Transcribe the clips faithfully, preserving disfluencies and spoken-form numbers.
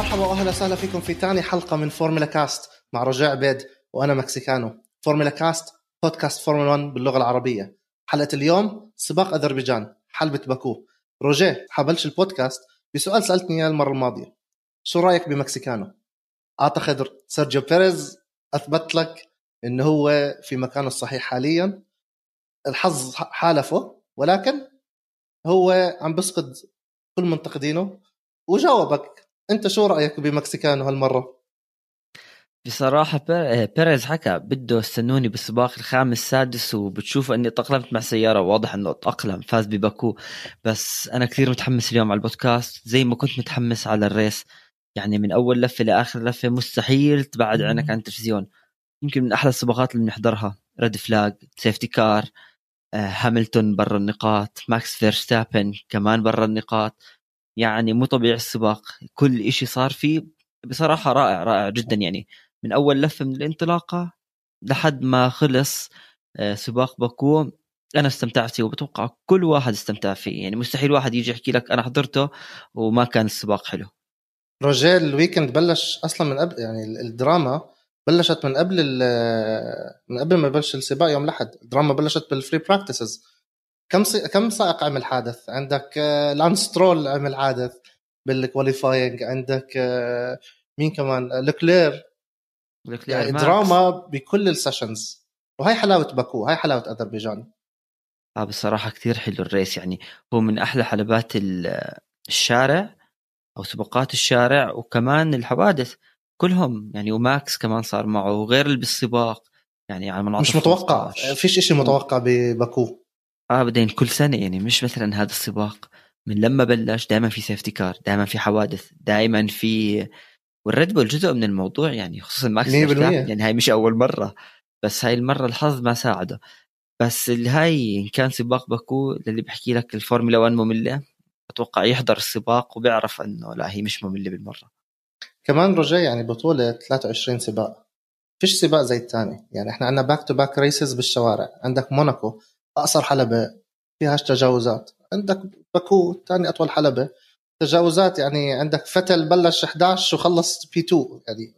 مرحبا واهلا وسهلا فيكم في ثاني حلقه من فورمولا كاست مع رجاء عبيد وانا مكسيكانو. فورمولا كاست بودكاست فورمولا واحد باللغه العربيه. حلقه اليوم سباق اذربيجان حلبة باكو. رجاء حبلش البودكاست بسؤال سالتني اياه المره الماضيه، شو رايك بمكسيكانو؟ اعتقد سيرجيو بيريز اثبت لك انه هو في مكانه الصحيح حاليا. الحظ حالفه، ولكن هو عم بسقد كل منتقدينه. وجاوبك انت، شو رايك بمكسيكانو هالمره؟ بصراحه بيريز حكى بده يستنوني بالسباق الخامس السادس، وبتشوف اني تأقلمت مع سياره، واضح انه تأقلم، فاز بباكو. بس انا كثير متحمس اليوم على البودكاست زي ما كنت متحمس على الريس، يعني من اول لفه لاخر لفه مستحيل تبعد عنك عن التلفزيون. يمكن من احلى السباقات اللي بنحضرها، ريد فلاج، سيفتي كار، هاملتون برا النقاط، ماكس فيرستابن كمان برا النقاط. يعني مو طبيعي السباق، كل إشي صار فيه بصراحة رائع رائع جدا. يعني من أول لفة من الانطلاقة لحد ما خلص سباق باكو أنا استمتعت فيه، وبتوقع كل واحد استمتع فيه. يعني مستحيل واحد يجي يحكي لك أنا حضرته وما كان السباق حلو. رجال الويكند بلش أصلا من قبل، يعني الدراما بلشت من قبل من قبل ما بلش السباق يوم لحد. الدراما بلشت بالفري براكتسز. كم سي... كم سائق عمل حادث؟ عندك لانس سترول عمل حادث بالكواليفاينج، عندك مين كمان؟ لوكلير. يعني دراما بكل السيشنز، وهي حلاوة باكو، هاي حلاوة أذربيجان. اه بصراحة كتير حلو الريس، يعني هو من أحلى حلبات الشارع أو سباقات الشارع، وكمان الحوادث كلهم يعني. وماكس كمان صار معه، وغير بالسباق يعني على مناطق مش متوقع، فيش إشي متوقع بباكو ابدا. كل سنه يعني مش مثلا هذا السباق من لما بلش دائما في سيفتي كار، دائما في حوادث، دائما في، والريد بول جزء من الموضوع يعني، خصوصا ماكس يعني هاي مش اول مره، بس هاي المره الحظ ما ساعده. بس هاي كان سباق باكو اللي بحكي لك الفورمولا واحد ممله، اتوقع يحضر السباق وبيعرف انه لا هي مش ممله بالمره. كمان رجاء يعني بطوله ثلاثة وعشرين سباق، فيش سباق زي الثاني. يعني احنا عندنا باك تو باك ريسز بالشوارع، عندك موناكو أقصر حلبة فيهاش تجاوزات، عندك باكو تاني أطول حلبة تجاوزات. يعني عندك فتل بلش إحدى عشر وخلص بي تو، يعني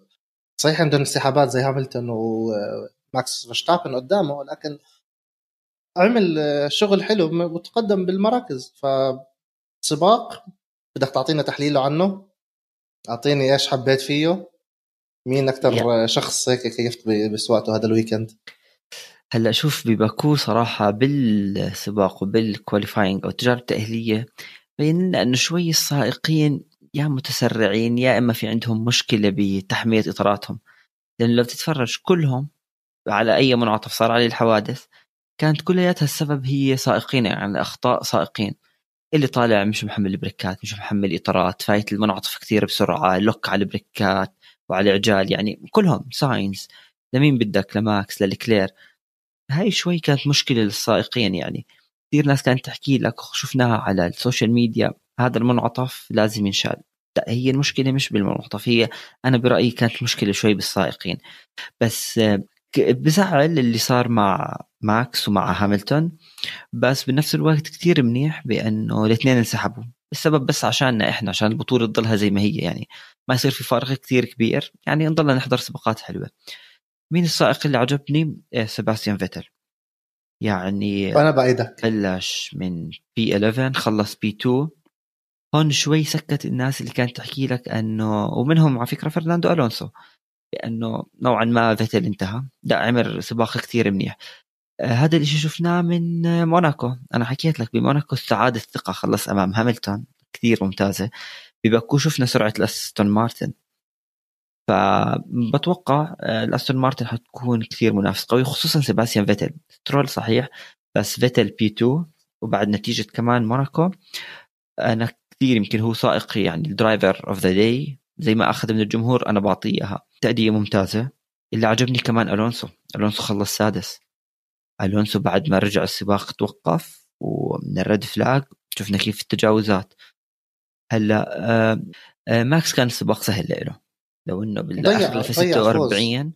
صحيح عندهم انسحابات زي هاملتون وماكس فيرستابن قدامه، ولكن عمل شغل حلو متقدم بالمراكز. فسباق بدك تعطينا تحليله عنه، أعطيني إيش حبيت فيه، مين أكتر yeah. شخص هيك كيفت بسواقته هذا الويكند؟ هلا شوف بباكو صراحه بالسباق وبالكواليفاينج او التجارب التاهيليه بين لنا انه شوي السائقين يا متسرعين يا اما في عندهم مشكله بتحميه اطاراتهم، لانه لو تتفرج كلهم على اي منعطف صار عليه الحوادث كانت كلياتها السبب هي سائقين، يعني اخطاء سائقين. اللي طالع مش محمل بريكات، مش محمل اطارات، فايت المنعطف كثير بسرعه، لوك على بريكات وعلى عجال، يعني كلهم ساينز. لمين بدك؟ لماكس، للكلير. هاي شوي كانت مشكلة للسائقين، يعني كثير ناس كانت تحكي لك، شفناها على السوشيال ميديا، هذا المنعطف لازم ينشال. لا، هي المشكلة مش بالمنعطف، هي أنا برأيي كانت مشكلة شوي بالسائقين. بس بزعل اللي صار مع ماكس ومع هاملتون، بس بنفس الوقت كتير منيح بأنه الاثنين انسحبوا. السبب بس عشاننا إحنا، عشان البطولة تضلها زي ما هي، يعني ما يصير في فارق كتير كبير، يعني نضلنا نحضر سباقات حلوة. مين السائق اللي عجبني؟ سيباستيان فيتل. يعني أنا بعيدك، بلش من بي إحدى عشر خلص بي اثنين. هون شوي سكت الناس اللي كانت تحكي لك أنه، ومنهم على فكرة فرناندو ألونسو، لأنه نوعا ما فيتل انتهى، لا عمل سباق كتير منيح. هذا الاشي شفناه من موناكو، أنا حكيت لك بموناكو السعادة الثقة، خلص أمام هاملتون كتير ممتازة. بباكو شفنا سرعة أستون مارتن، فبتوقع الأستون مارتن حتكون كثير منافس قوي، خصوصا سيباستيان فيتل. ترول صحيح، بس فيتل بي اثنين، وبعد نتيجة كمان موناكو أنا كثير يمكن هو سائق، يعني الدرايفر أوف ذا داي زي ما أخذ من الجمهور، أنا بعطيها تأدية ممتازة. اللي عجبني كمان ألونسو، ألونسو خلص سادس. ألونسو بعد ما رجع السباق توقف، ومن الريد فلاج شفنا كيف التجاوزات. هلا ماكس كان السباق سهل له، لو انه بالاخر في ستة وأربعين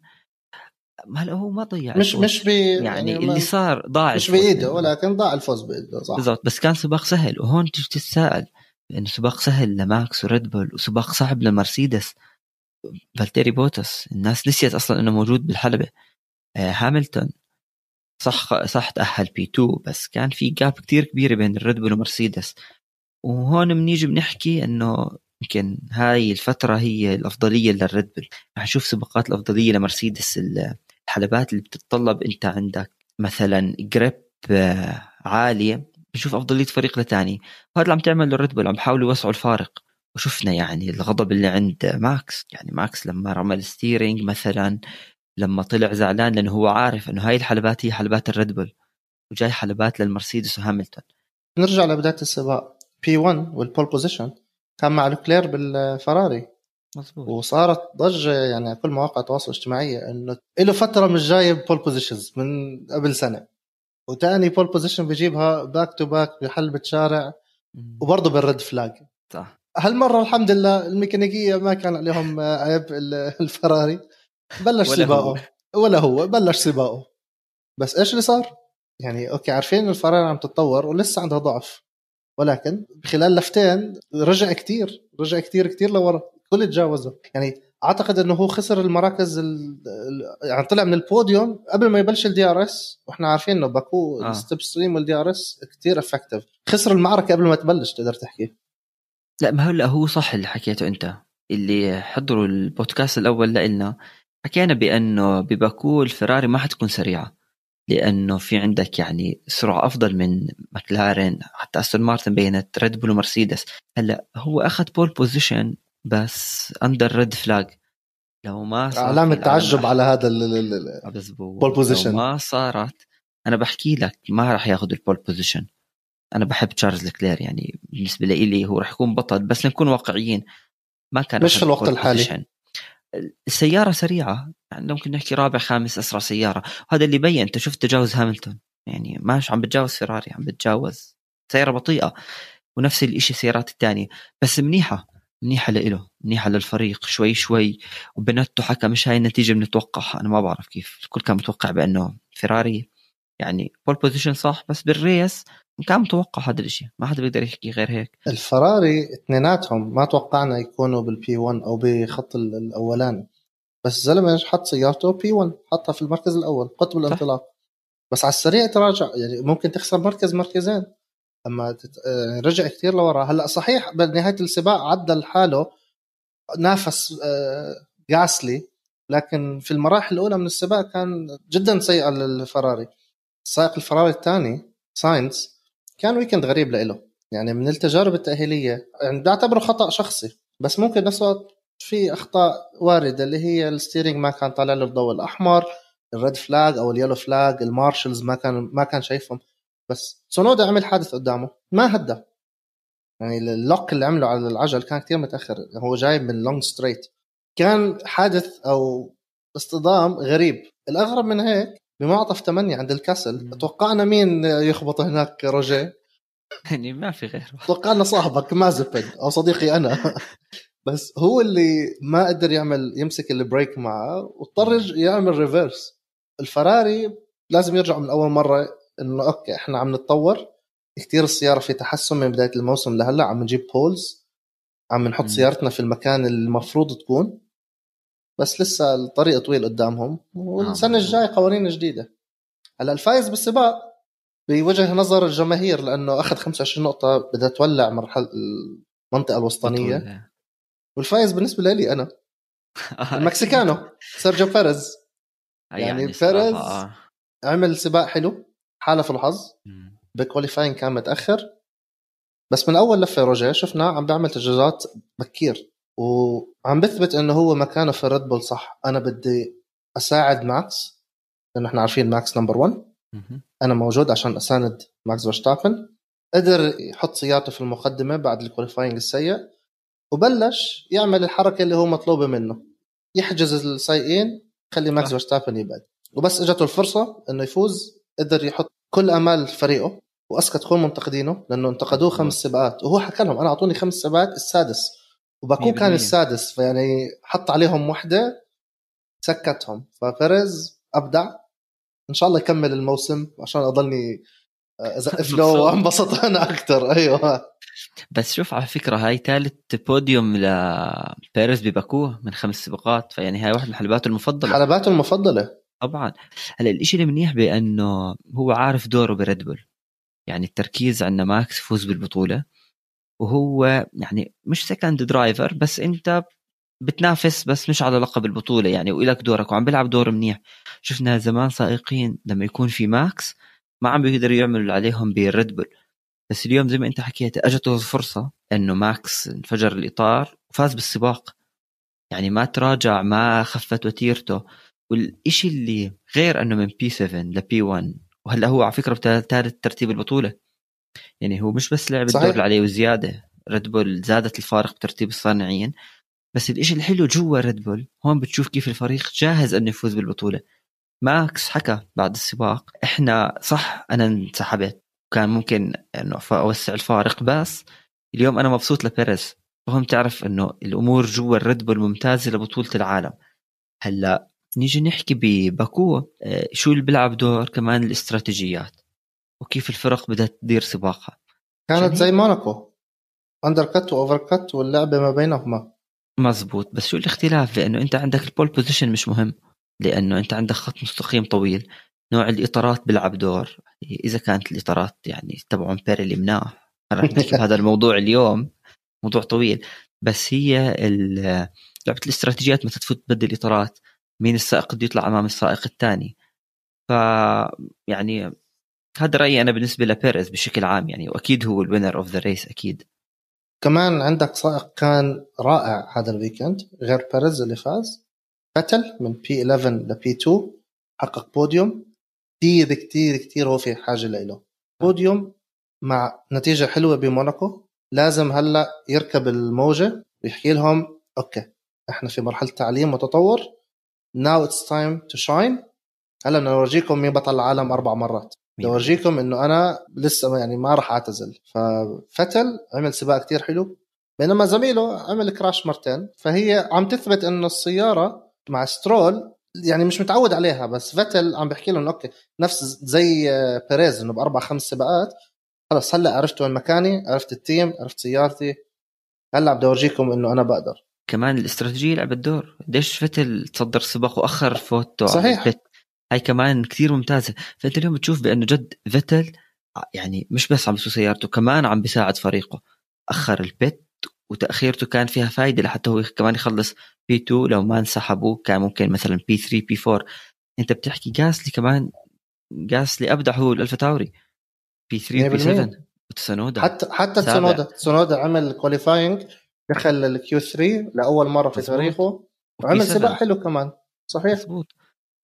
هلا هو ما ضيع، مش مش بي... يعني, يعني اللي صار ضاع مش بايده، ولكن ضاع الفوز بايده صح بالضبط. بس كان سباق سهل، وهون تيجي تتساءل لأنه سباق سهل لماكس وريد بول وسباق صعب لمرسيدس فالتيري بوتاس. الناس نسيت أصلا أنه موجود بالحلبة. آه هاملتون صح صح تأهل بي تو، بس كان في جاب كتير كبيرة بين الريد بول ومرسيدس. وهون بنيجي بنحكي أنه يمكن هاي الفترة هي الأفضلية للريد بول. رح نشوف سباقات الأفضلية لمرسيدس، الحلبات اللي بتتطلب أنت عندك مثلا جريب عالية، بنشوف أفضلية فريق لتاني. وهذا اللي عم تعمل الريد بول، عم بحاولوا يوسعوا الفارق. وشفنا يعني الغضب اللي عند ماكس، يعني ماكس لما رمى الستيرينج مثلا، لما طلع زعلان لأنه هو عارف أنه هاي الحلبات هي حلبات الريد بول وجاي حلبات للمرسيدس وهاملتون. نرجع لبداية السباق بي واحد والبول بوزيشن كان مع لوكلير بالفراري، مظبوط. وصارت ضجة يعني كل مواقع التواصل الاجتماعي أنه له فترة مش جايب بول بوزيشنز من قبل سنة، وتاني بول بوزيشن بيجيبها باك تو باك بحلبة شارع وبرضه بالرد فلاج. صح، هالمرة الحمد لله الميكانيكية ما كان عليهم عيب. الفراري بلش سباقه ولا هو بلش سباقه، بس إيش اللي صار؟ يعني أوكي عارفين الفراري عم تتطور ولسه عندها ضعف، ولكن خلال لفتين رجع كتير رجع كتير كتير لورا، كل تجاوزه. يعني أعتقد أنه هو خسر المراكز ال... يعني طلع من البوديوم قبل ما يبلش الدي آر اس، وإحنا عارفين أنه باكو آه. الستيب ستريم والدي آر اس كتير أفكتف. خسر المعركة قبل ما تبلش تقدر تحكي. لا ما هلا هو صح اللي حكيته أنت، اللي حضروا البودكاست الأول لإلنا حكينا بأنه بباكو الفراري ما حتكون سريعة، لأنه في عندك يعني سرعة أفضل من ماكلارين، حتى أستون مارتن، بينت ريد بول ومرسيدس. هلا هو أخذ بول بوزيشن بس أندر ريد فلاج. لو ما صار علامة تعجب على هذا البول بوزيشن، لو ما صارت أنا بحكي لك ما راح ياخذ البول بوزيشن. أنا بحب تشارلز لوكلير، يعني بالنسبة لي هو راح يكون بطل، بس نكون واقعيين ما كان مش في الوقت الحالي. السيارة سريعة، يعني ممكن نحكي رابع خامس أسرع سيارة. هذا اللي بين، أنت شفت تجاوز هاملتون، يعني ماش عم بتجاوز فراري، عم بتجاوز سيارة بطيئة. ونفس الإشي سيارات الثانية، بس منيحة منيحة لإله، منيحة للفريق شوي شوي. وبنته حكى مش هاي النتيجة بنتوقعها. أنا ما بعرف كيف الكل كان متوقع بأنه فراري يعني بول بوزيشن صح، بس بالريس كان متوقع هذا الشيء، ما حدا بيقدر يحكي غير هيك. الفراري اثنيناتهم ما توقعنا يكونوا بالبي واحد أو بخط الأولاني، بس زلمة حط سيارته بي واحد، حطها في المركز الأول قطب الانطلاق. بس على السريع تراجع، يعني ممكن تخسر مركز مركزين. أما تت... رجع كتير لورا. هلأ صحيح بنهاية السباق عدل حاله، نافس غاسلي، لكن في المراحل الأولى من السباق كان جدا سيئة للفراري. سائق الفراري الثاني ساينز كان ويكند غريب لإله، يعني من التجارب التأهيلية، يعني بعتبره خطأ شخصي، بس ممكن نفس الوقت في أخطاء واردة، اللي هي الستيرينج ما كان طالع له الضوء الأحمر، الريد فلاج أو اليلو فلاج، المارشلز ما كان ما كان شايفهم. بس سونودا عمل حادث قدامه ما هدى، يعني اللق اللي عمله على العجل كان كتير متأخر، هو جاي من لونج ستريت. كان حادث أو اصطدام غريب. الأغرب من هيك بمعطف ثمانية عند الكاسل، توقعنا مين يخبط هناك روجيه؟ يعني ما في غيره، توقعنا صاحبك مازبن أو صديقي أنا. بس هو اللي ما قدر يعمل يمسك البريك معه واضطر يعمل ريفيرس. الفراري لازم يرجع من أول مرة إنه أوكي إحنا عم نتطور كتير، السيارة في تحسن من بداية الموسم لهلا، عم نجيب بولز، عم نحط سيارتنا في المكان المفروض تكون، بس لسه الطريق طويل قدامهم. والسنة الجاي قوانين جديدة. هلا الفايز بالسباق بوجه نظر الجماهير لأنه أخذ خمسة وعشرين نقطة، بدها تولع مرحلة المنطقة الوسطانية. والفايز بالنسبة لي أنا المكسيكانو سيرجيو بيريز. يعني بيريز عمل سباق حلو، حالف الحظ بكواليفاين كان متأخر، بس من أول لفة رجع شفنا عم بعمل تجهيزات بكير، وعم بثبت أنه هو مكانه في ريد بول. صح، أنا بدي أساعد ماكس، لأنه إحنا عارفين ماكس نمبر ون، أنا موجود عشان أساند ماكس فيرستابن. قدر يحط سيارته في المقدمة بعد الكواليفاينج السيء، وبلش يعمل الحركة اللي هو مطلوبة منه، يحجز السائقين، خلي ماكس فيرستابن يبعد. وبس إجته الفرصة أنه يفوز، قدر يحط كل أمال فريقه وأسكت كل منتقدينه، لأنه انتقدوه خمس سباقات وهو حكى لهم أنا أعطوني خمس سباقات، السادس وباكو كان السادس، فيعني حط عليهم وحدة سكتهم. ففيرز أبدع، إن شاء الله يكمل الموسم عشان أضلني أزقف له وأنبسط أنا أكتر. أيوة بس شوف على فكرة هاي ثالث بوديوم لبيريز بباكو من خمس سباقات، فيعني هاي واحد من حلباته المفضلة حلباته المفضلة طبعا. هلا الاشي اللي منيح بأنه هو عارف دوره بريد بول، يعني التركيز عندنا ماكس فوز بالبطولة، وهو يعني مش سكند درايفر بس انت بتنافس بس مش على لقب البطولة يعني، وإلك دورك وعم بلعب دور منيح. شفنا زمان سائقين لما يكون في ماكس ما عم بيقدروا يعملوا عليهم بالريد بول، بس اليوم زي ما انت حكيت اجته الفرصة انه ماكس انفجر الإطار وفاز بالسباق، يعني ما تراجع ما خفت وتيرته. والإشي اللي غير انه من بي سبعة لبي واحد، وهلأ هو على فكرة بتالت ترتيب البطولة، يعني هو مش بس لعب الدور عليه وزيادة، ريد بول زادت الفارق بترتيب الصانعين. بس الإشي الحلو جوا ريد بول هون بتشوف كيف الفريق جاهز انه يفوز بالبطولة. ماكس حكى بعد السباق احنا صح انا انسحبت كان ممكن انه اوسع الفارق، بس اليوم انا مبسوط لبيريز، وهم تعرف انه الامور جوا الريد بول ممتازة لبطولة العالم. هلا نيجي نحكي بباكو شو اللي بيلعب دور كمان الاستراتيجيات وكيف الفرق بدها تدير سباقها، كانت زي موناكو اندر كت واوفر كت واللعبة ما بينهما. مزبوط، بس شو الاختلاف لانه انت عندك البول بوزيشن مش مهم، لانه انت عندك خط مستقيم طويل، نوع الاطارات بيلعب دور، اذا كانت الاطارات يعني تبعون بيريللي مناح راح نحكي هذا الموضوع اليوم موضوع طويل، بس هي لعبة الاستراتيجيات متى تفوت بدل الاطارات، مين السائق بده يطلع امام السائق الثاني. ف يعني هذا رايي انا بالنسبه لبيريز بشكل عام يعني، واكيد هو الوينر اوف ذا ريس. اكيد كمان عندك سائق كان رائع هذا الويكند غير بيريز اللي فاز، فيتل من بي إحدى عشر لبي اثنين حقق بوديوم كثير كثير كثير، هو في حاجه له بوديوم مع نتيجه حلوه بموناكو. لازم هلا يركب الموجه ويحكي لهم اوكي احنا في مرحله تعليم وتطور، now it's time to shine. هلا بدنا نورجيكم مين بطل العالم أربع مرات، بدي أورجيكم إنه أنا لسه يعني ما راح أعتزل. ففتل عمل سباق كتير حلو بينما زميله عمل كراش مرتين، فهي عم تثبت إنه السيارة مع سترول يعني مش متعود عليها، بس فتل عم بحكي له إنه أوكي نفس زي بيريز إنه بأربع خمس سباقات خلاص هلا عرفت وين مكاني، عرفت التيم، عرفت سيارتي، هلا بدي أورجيكم إنه أنا بقدر. كمان الاستراتيجية لعب الدور، ديش فتل تصدر سباق وأخر فوتو صحيح، هاي كمان كتير ممتازة. فأنت اليوم بتشوف بأنه جد فتل يعني مش بس عم بسوق سيارته كمان عم بيساعد فريقه، أخر البيت وتأخيرته كان فيها فايدة لحتى هو كمان يخلص بي اثنين، لو ما انسحبوا كان ممكن مثلا بي ثلاثة بي أربعة. أنت بتحكي غاسلي كمان، غاسلي أبدع هو الألفا تاوري بي ثلاثة بي سبعة وتسونودا، حتى حتى تسونودا تسونودا عمل كواليفاينج دخل الكيو ثلاثة لأول مرة في تاريخه وعمل سباق حلو كمان صحيح. مزبوط،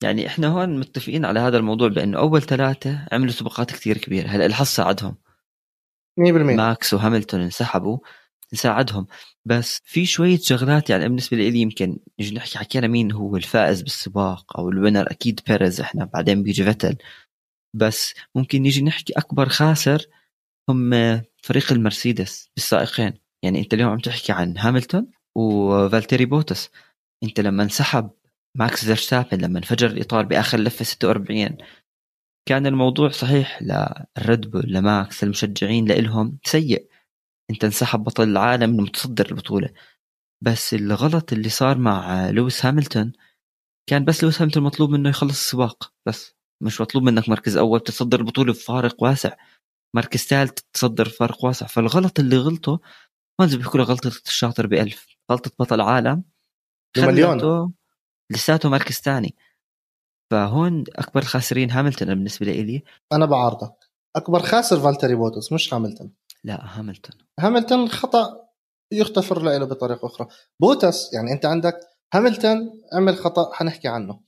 يعني احنا هون متفقين على هذا الموضوع بأنه أول ثلاثة عملوا سباقات كتير كبيرة. هلأ الحظ ساعدهم مية بالمية، ماكس وهاملتون انسحبوا نساعدهم، بس في شوية شغلات يعني بالنسبة لي يمكن نجي نحكي حكينا مين هو الفائز بالسباق أو الوينر، أكيد بيريز احنا بعدين بيجي فتل، بس ممكن نجي نحكي أكبر خاسر هم فريق المرسيدس بالسائقين. يعني أنت اليوم عم تحكي عن هاملتون وفالتيري بوتاس، أنت لما انسحب ماكس فيرستابن لما انفجر الإطار بآخر لفة ستة وأربعين كان الموضوع صحيح للريد بول لماكس المشجعين لإلهم سيء، أنت انسحب بطل العالم المتصدر البطولة. بس الغلط اللي صار مع لويس هاملتون كان بس لويس هاملتون مطلوب منه يخلص السباق بس، مش مطلوب منك مركز أول تتصدر البطولة بفارق واسع، مركز ثالث تتصدر فرق واسع. فالغلط اللي غلطه ما زي بيحكوا له غلطة الشاطر بألف، غلطة بطل عالم خلته لساته مركز تاني. فهون أكبر خاسرين هاملتون بالنسبة لي. أنا بعارضك، أكبر خاسر فالتيري بوتاس مش هاملتون. لا هاملتون هاملتون خطأ يغتفر له بطريقة أخرى. بوتاس يعني أنت عندك هاملتون عمل خطأ حنحكي عنه،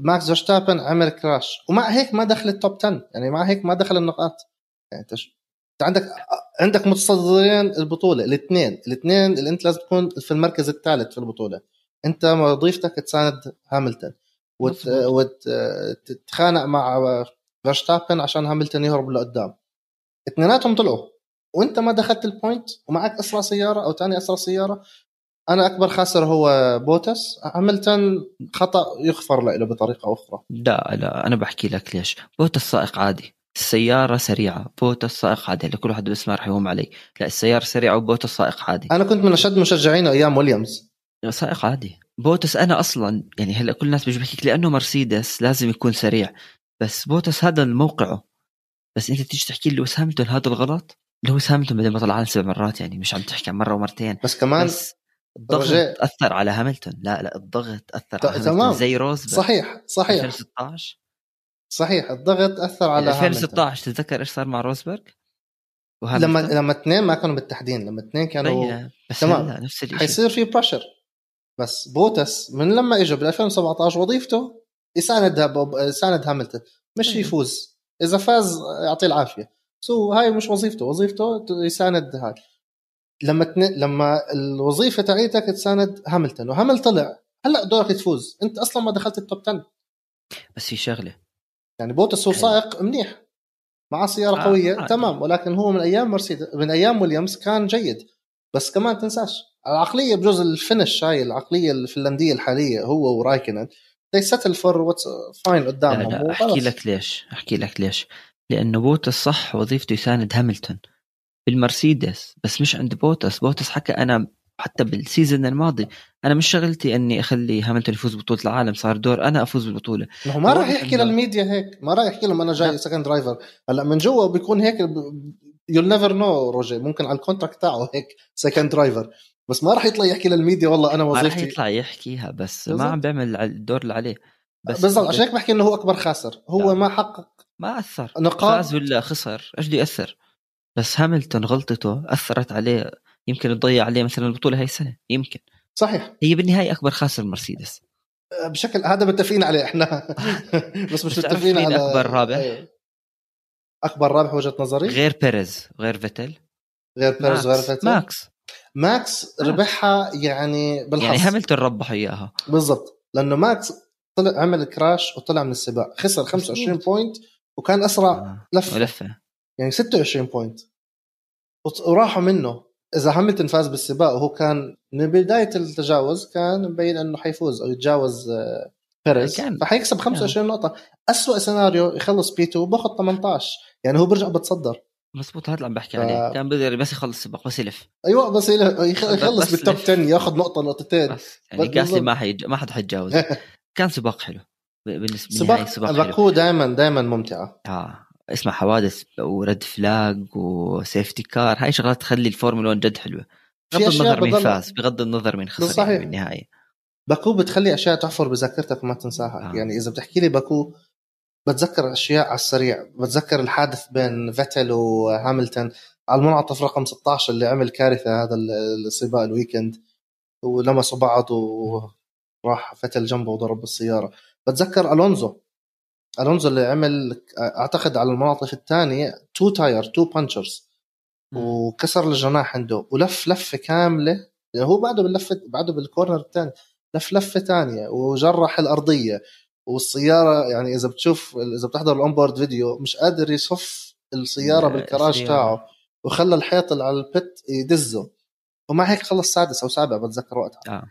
ماكس فيرستابن عمل كراش ومع هيك ما دخل التوب عشرة، يعني مع هيك ما دخل النقاط. يعني أنت عندك عندك متصدرين البطولة الاثنين الاثنين اللي أنت لازم تكون في المركز الثالث في البطولة، أنت وظيفتك تساند هاملتون وت... وتتخانق مع فيرستابن عشان هاملتون يهرب لقدام. اثنيناتهم طلعوا وأنت ما دخلت البوينت ومعك أسرع سيارة أو تاني أسرع سيارة. أنا أكبر خاسر هو بوتاس، هاملتون خطأ يغفر له بطريقة أخرى. لا لا أنا بحكي لك ليش، بوتاس سائق عادي السيارة سريعة بوتاس السائق عادي. لكل واحد بس ما راح يهوم علي، لا السيارة سريعة وبوتاس السائق عادي. أنا كنت من أشد مشجعينه أيام ويليامز، سائق عادي. بوتاس أنا أصلا يعني هلأ كل الناس بيجي بحكيك لأنه مرسيدس لازم يكون سريع، بس بوتاس هذا الموقعه. بس أنت تيجي تحكي لويس هاملتون هذا الغلط. لويس هاملتون بدل ما طلع على سبع مرات، يعني مش عم تحكي عن مرة ومرتين بس. كمان بس الضغط أثر على هاملتون. لا لا الضغط أثر على هاملتون زي روزبرغ. صحيح صحيح ألفين وستة عشر صحيح الضغط أثر على ألفين وستة عشر. تتذكر إيش صار مع روزبرغ لما لما اثنين ما كانوا بالتحدين، لما اثنين كانوا تمام حيصير في بريشر. بس بوتاس من لما اجى بال ألفين وسبعة عشر وظيفته يساند ساند هاملتون مش يفوز، اذا فاز يعطيه العافيه. سو هاي مش وظيفته، وظيفته يساند هاي. لما تن... لما الوظيفه تاعيتك تساند هاملتون وهامل طلع، هلا دورك تفوز، انت اصلا ما دخلت التوب عشرة. بس في شغله يعني بوتاس هو سائق منيح مع سياره آه قويه آه تمام، ولكن هو من ايام مرسيدس من ايام ويليامز كان جيد. بس كمان تنساش العقليه بجوز الفينش هاي، العقليه الفنلنديه الحاليه هو ورايكنن they settle for what's fine قدامهم. لا لا احكي لك ليش، احكي لك ليش. لانه بوتاس صح وظيفته يساند هاملتون بالمرسيدس، بس مش عند بوتاس. بوتاس حكى انا حتى بالسيزن الماضي انا مش شغلتي اني اخلي هاملتون يفوز ببطوله العالم، صار دور انا افوز بالبطوله. ما, ما راح يحكي للميديا هيك، ما راح يحكي لهم انا جاي سكند درايفر. هلا من جوا بيكون هيك يول نيفر نو روجي، ممكن على الكونتراكت تاعه هيك سكند درايفر، بس ما راح يطلع يحكي للميديا والله انا وظيفتي. راح يطلع يحكيها بس بالزبط. ما عم بيعمل الدور اللي عليه بس بالضبط. عشان هيك بحكي انه هو اكبر خاسر، هو لا. ما حقق ما اثر نقاط، فاز ولا خسر ايش بده ياثر. بس هاملتون غلطته اثرت عليه، يمكن يضيع عليه مثلا البطوله هاي السنه يمكن. صحيح هي بالنهايه اكبر خاسر المرسيدس بشكل هذا متفقين عليه احنا بس مش متفقين على اكبر رابح. أيوه. اكبر رابح وجهه نظري غير بيريز غير فيتل غير بيريز غير فيتل ماكس ماكس ربحها يعني بالحظ، يعني هاملتون ربح اياها بالضبط. لانه ماكس طلع عمل كراش وطلع من السباق، خسر خمسة وعشرين بوينت وكان اسرع آه. لفه ولفه يعني ستة وعشرين بوينت وراحوا منه. اذا هاملتون فاز بالسباق وهو كان من بدايه التجاوز كان مبين انه حيفوز او يتجاوز بيريز، فحيكسب خمسة وعشرين نقطه. اسوأ سيناريو يخلص بيتو وباخذ ثمانية عشر، يعني هو برجع بتصدر. مزبوط هذا اللي عم بحكي عليه. كان بده بس يخلص السباق بس يلف. ايوه بس يخلص بالتوب عشرة ياخذ نقطه نقطتين يعني قاسي ما حي ما حد حيتجاوز. كان سباق حلو بالنسبه لي، سباق باكو دائما دائما ممتعه. اه اسمع حوادث ورد فلاج وسيفتي كار، هاي شغلات تخلي الفورمولا واحد جد حلوه بغض النظر من فاز بغض النظر من خسر. يعني بالنهايه باكو بتخلي اشياء تحفر بذاكرتك وما تنساها. آه. يعني اذا بتحكي لي باكو بتذكر أشياء على السريع، بتذكر الحادث بين فيتل وهاملتون على المنعطف رقم ستة عشر اللي عمل كارثة هذا السباق الويكند ولمسوا بعض وراح فيتل جنبه وضرب السيارة. بتذكر ألونزو ألونزو اللي عمل أعتقد على المنعطف الثاني تو تاير تو بانشرز وكسر الجناح عنده ولف لفة كاملة، يعني هو بعده باللفة بعده بالكورنر الثاني لف لفة ثانية وجرح الأرضية والسيارة. يعني إذا بتشوف إذا بتحضر الأونبورد فيديو مش قادر يصف السيارة بالكراج تاعه وخلى الحيط على البت يدزه، ومع هيك خلص سادس أو سابع بتذكر وقتها. آه.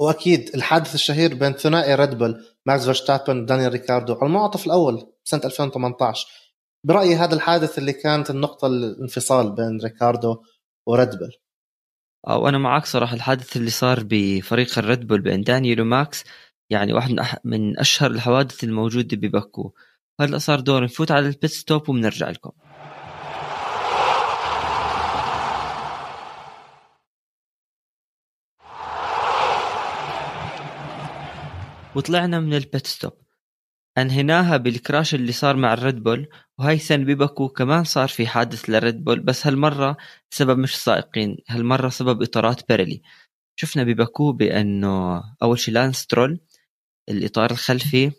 وأكيد الحادث الشهير بين ثنائي ريد بول ماكس فيرستابن ودانيل ريكاردو على المنعطف الأول سنة ألفين وثمانية عشر. برأيي هذا الحادث اللي كانت النقطة الانفصال بين ريكاردو وريد بول. أو أنا معك صراحة الحادث اللي صار بفريق الريد بول بين دانيال وماكس يعني واحد من, أح- من أشهر الحوادث الموجودة بباكو. هلأ صار دور نفوت على البيت ستوب وبنرجع لكم. وطلعنا من البيت ستوب أنهيناها بالكراش اللي صار مع الريد بول، وهاي سنة بباكو كمان صار في حادث للريد بول بس هالمرة سبب مش السائقين، هالمرة سبب إطارات بيريلي. شفنا بباكو بأنه أول شي لانس سترول الإطار الخلفي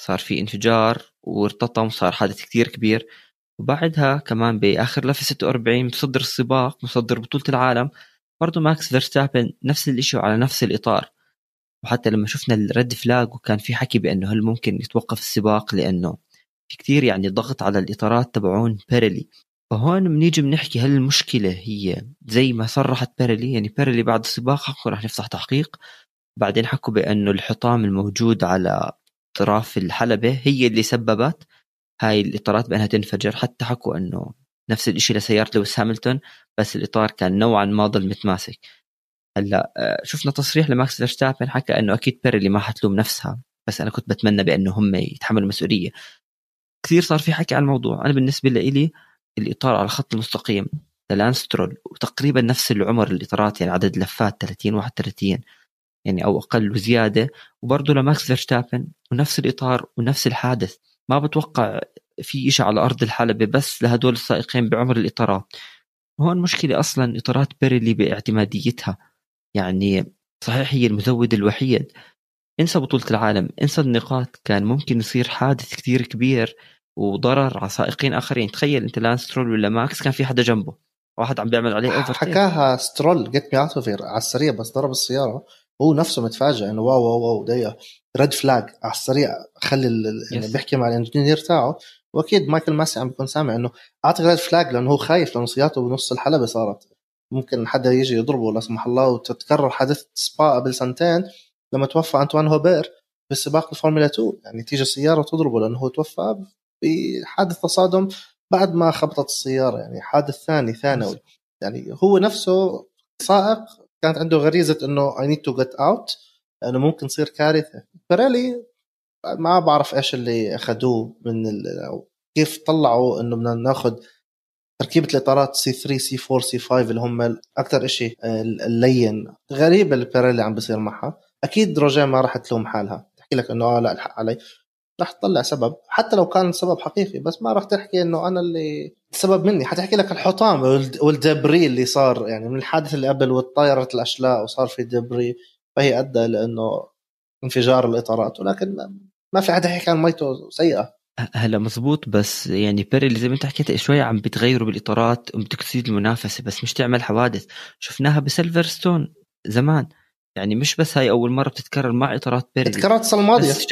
صار فيه انفجار وارتطم وصار حادث كتير كبير، وبعدها كمان بآخر لفة ستة وأربعين مصدر السباق مصدر بطولة العالم برضو ماكس فيرستابن نفس الاشي على نفس الإطار. وحتى لما شفنا الرد فلاج وكان في حكي بأنه هل ممكن يتوقف السباق لأنه في كتير يعني ضغط على الإطارات تبعون بيريلي. فهون منيجي بنحكي هل المشكلة هي زي ما صرحت بيريلي، يعني بيريلي بعد السباق حكوا رح نفتح تحقيق، بعدين حكوا بأنه الحطام الموجود على أطراف الحلبة هي اللي سببت هاي الإطارات بأنها تنفجر. حتى حكوا أنه نفس الإشي لسيارة لويس هاملتون بس الإطار كان نوعا ما ضل متماسك. هلا شفنا تصريح لماكس فيرستابن حكى أنه أكيد بيريلي ما حتلوم نفسها، بس أنا كنت بتمنى بأنه هم يتحملوا المسؤولية. كثير صار في حكي عن الموضوع. أنا بالنسبة لي الإطار على الخط المستقيم لانس سترول وتقريبا نفس العمر الإطارات، يعني عدد لفات ثلاثين واحد وثلاثين يعني أو أقل وزيادة، وبرضه لماكس فيرستابن ونفس الإطار ونفس الحادث. ما بتوقع في إشي على أرض الحلبة بس لهدول السائقين بعمر الإطارات. وهون مشكلة أصلا إطارات بيريلي باعتماديتها، يعني صحيح هي المزود الوحيد، انسى بطولة العالم، انسى النقاط، كان ممكن يصير حادث كتير كبير وضرر على سائقين آخرين. تخيل أنت لانس سترول ولا ماكس كان في حدا جنبه، واحد عم بيعمل عليه أوفرتيك. حكاها سترول جت بيعطوا في على السريع بس ضرب السيارة، هو نفسه متفاجئ إنه واو واو واو ده ريد فلاج على السريع. خلي اللي بيحكي مع الانجنيير تاعه، وأكيد مايكل ماسي عم بيكون سامع إنه أعطى ريد فلاج لأنه هو خايف، لأنه سيارته بنص الحلبة صارت ممكن حدا يجي يضربه لا سمح الله. وتتكرر حادث سبا قبل سنتين لما توفى أنطوان هوبير بالسباق الفورمولا اثنين، يعني تيجي سيارة تضربه لأنه هو توفى بحادث تصادم بعد ما خبطت السيارة، يعني حادث ثاني ثانوي. يعني هو نفسه سائق كانت عنده غريزة إنه I need to get out، إنه ممكن تصير كارثة. بيريلي ما بعرف إيش اللي أخدوه من ال... كيف طلعوا إنه بدنا نأخذ تركيبة الإطارات سي ثري سي فور سي فايف اللي هم أكتر إشي اللين. غريبة اللي بيريلي عم بصير معها. أكيد روجان ما راح تلوم حالها، تحكي لك إنه آه لا الحق علي، راح تطلع سبب حتى لو كان سبب حقيقي، بس ما راح تحكي إنه أنا اللي سبب مني. حتحكي لك الحطام والدبري اللي صار، يعني من الحادث اللي قبل والطائرة الأشلاء وصار في دبري، فهي أدى لأنه انفجار الإطارات، ولكن ما في حدا يحكي عن ميته سيئة. هلا مزبوط، بس يعني بيريلي زي ما انت حكيت شوية عم بتغيروا بالإطارات وبتكسيد المنافسة، بس مش تعمل حوادث. شفناها بسيلفرستون زمان، يعني مش بس هاي أول مرة بتتكرر مع إطارات بيريلي، تكررت السنة الماضية. بس, ش...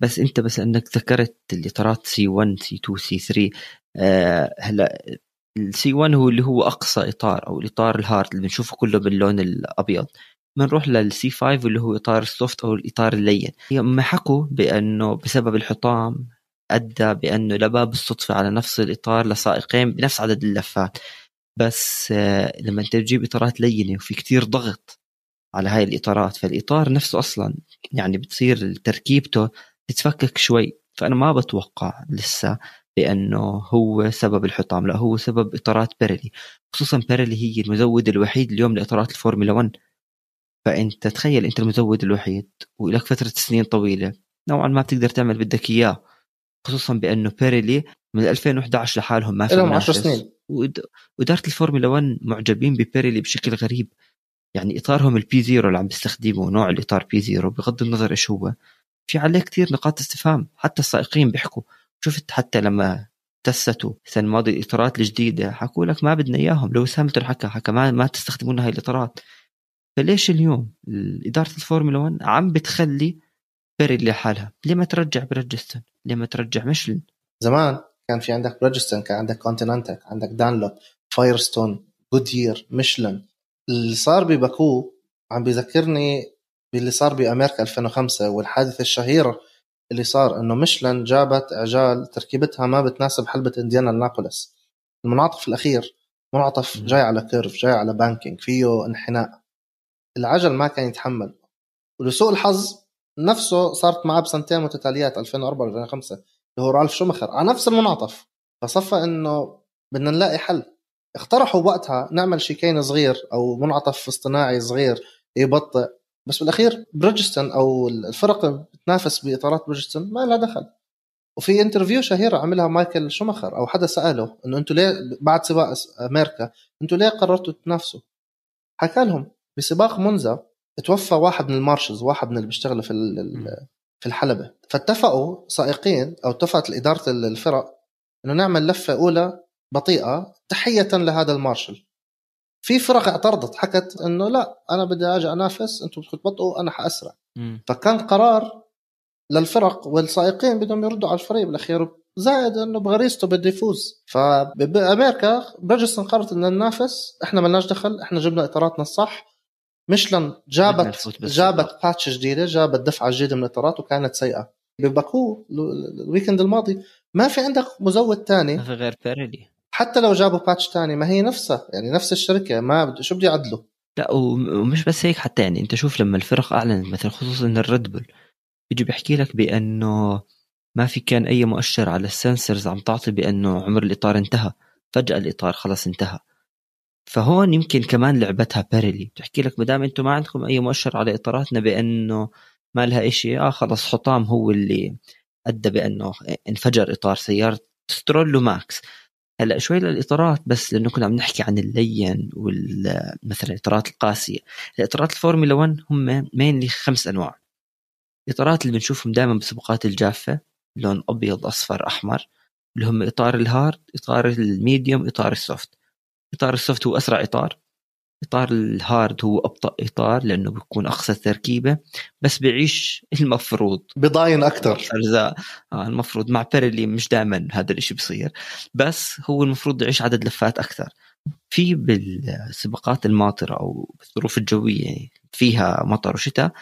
بس انت بس انك ذكرت الإطارات سي ون سي تو سي ثري. آه هلا السي واحد هو اللي هو أقصى إطار أو الإطار الهارد اللي بنشوفه كله باللون الأبيض. بنروح للسي خمسة اللي هو إطار السوفت أو الإطار اللين. هم حكوا بأنه بسبب الحطام أدى بأنه لباب الصدفة على نفس الإطار لسائقين بنفس عدد اللفات، بس آه لما أنت تجيب إطارات لينة وفي كتير ضغط على هاي الإطارات، فالإطار نفسه أصلا يعني بتصير تركيبته تتفكك شوي. فأنا ما بتوقع لسه بأنه هو سبب الحطام، لا هو سبب إطارات بيريلي، خصوصا بيريلي هي المزود الوحيد اليوم لإطارات الفورمولا واحد. فأنت تخيل أنت المزود الوحيد ولك فترة سنين طويلة نوعا ما بتقدر تعمل بدك إياه، خصوصا بأنه بيريلي من ألفين وإحدى عشر لحالهم ما في منافس، وإدارة الفورمولا واحد معجبين ببيريلي بشكل غريب. يعني إطارهم البي زيرو اللي عم بيستخدموه، نوع الإطار بي زيرو بغض النظر إيش هو، في عليه كتير نقاط استفهام. حتى السائقين بيحكوا، شفت حتى لما تستوا السنة الماضية الإطارات الجديدة حكوا لك ما بدنا إياهم. لويس هاملتون حكى حكى ما, ما تستخدمون هاي الإطارات. فليش اليوم إدارة الفورمولا واحد عم بتخلي بيريلي لحالها؟ ليه ما ترجع بريدجستون؟ ليه ما ترجع ميشلن؟ زمان كان في عندك بريدجستون، كان عندك كونتيننتال، عندك دانلوب، فايرستون، جودير، ميشلن. اللي صار بباكو عم بيذكرني باللي صار بأمريكا ألفين وخمسة والحادث الشهير اللي صار، إنه ميشلان جابت عجال تركيبتها ما بتناسب حلبة إنديانا نابولس. المنعطف الأخير منعطف جاي على كيرف، جاي على بانكينج، فيه انحناء، العجل ما كان يتحمل. ولسوء الحظ نفسه صارت معه بسنتين متتاليات ألفين وأربعة وألفين وخمسة اللي هو رالف شوماخر على نفس المنعطف. فصفى إنه بدنا نلاقي حل. اقترحوا وقتها نعمل شيكين صغير أو منعطف اصطناعي صغير يبطئ، بس بالأخير بريدجستون أو الفرق بتنافس بإطارات بريدجستون ما لها دخل. وفي انترفيو شهيرة عملها مايكل شوماخر، أو حدا سأله إنه أنتوا ليه بعد سباق أمريكا أنتوا ليه قررتوا تنافسوا؟ حكى لهم بسباق مونزا توفى واحد من المارشلز، واحد من اللي بيشتغلوا في في الحلبة، فاتفقوا سائقين أو اتفقت إدارة الفرق إنه نعمل لفة أولى بطيئة تحية لهذا المارشل. في فرق اعترضت حكت إنه لا أنا بدي أجي أنافس، أنتم بتبطئوا أنا حأسرع. مم. فكان قرار للفرق والسائقين بدهم يردوا على الفريق بالأخير، زائد إنه بغريزته بده يفوز. فبأمريكا بريدجستون قررت إنه ننافس، إحنا ملناش دخل، إحنا جبنا إطاراتنا الصح. ميشلان جابت جابت باتش جديدة، جابت دفعة جديدة من الإطارات وكانت سيئة. بباكو الويكند الماضي ما في عندك مزود تاني، ما في غير بيريلي. حتى لو جابوا باتش تاني ما هي نفسها، يعني نفس الشركة، ما بد... شو بدي عدله؟ لا ومش بس هيك، حتى يعني انت شوف لما الفرق اعلنت مثلا خصوصا الريد بول بيجي بيحكي لك بانه ما في كان اي مؤشر على السنسرز عم تعطي بانه عمر الاطار انتهى، فجأة الاطار خلاص انتهى. فهون يمكن كمان لعبتها بيريلي بتحكي لك مدام انتم ما عندكم اي مؤشر على اطاراتنا بانه ما لها اشي، اه خلص حطام هو اللي ادى بانه انفجر اطار سيارة سترول وماكس. هلا شوي للاطارات بس، لانه كنا عم نحكي عن اللين والمثلا الاطارات القاسيه. الاطارات الفورمولا واحد هم مينلي خمس انواع، الاطارات اللي بنشوفهم دائما بالسباقات الجافه لون ابيض اصفر احمر، اللي هم اطار الهارد، اطار الميديوم، اطار السوفت. اطار السوفت هو اسرع اطار، اطار الهارد هو ابطا اطار لانه بيكون اقصى تركيبه بس بيعيش المفروض بضاين اكثر اجزاء. آه المفروض مع بيريلي مش دائما هذا الشيء بيصير، بس هو المفروض يعيش عدد لفات اكثر. في بالسباقات الماطره او بالظروف الجويه يعني فيها مطر وشتاء،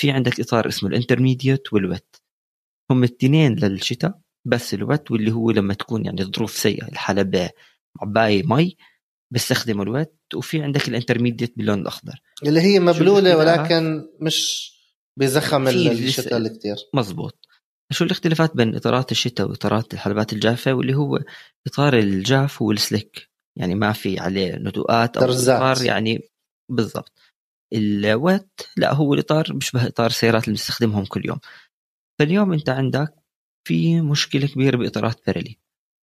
في عندك اطار اسمه الانترميديت والويت، هم الاثنين للشتاء بس الويت واللي هو لما تكون يعني ظروف سيئه الحلبه عبايه مي بستخدموا الويت. وفي عندك الانترميديت باللون الاخضر اللي هي مبلوله ولكن مش بزخم الشتاء اللي كتير. مزبوط. شو الاختلافات بين اطارات الشتاء واطارات الحلبات الجافه؟ واللي هو اطار الجاف هو السليك، يعني ما في عليه ندوءات او اطار يعني بالضبط. الويت لا، هو الاطار بيشبه اطار السيارات اللي بنستخدمهم كل يوم. فاليوم انت عندك في مشكله كبيره باطارات بيريلي،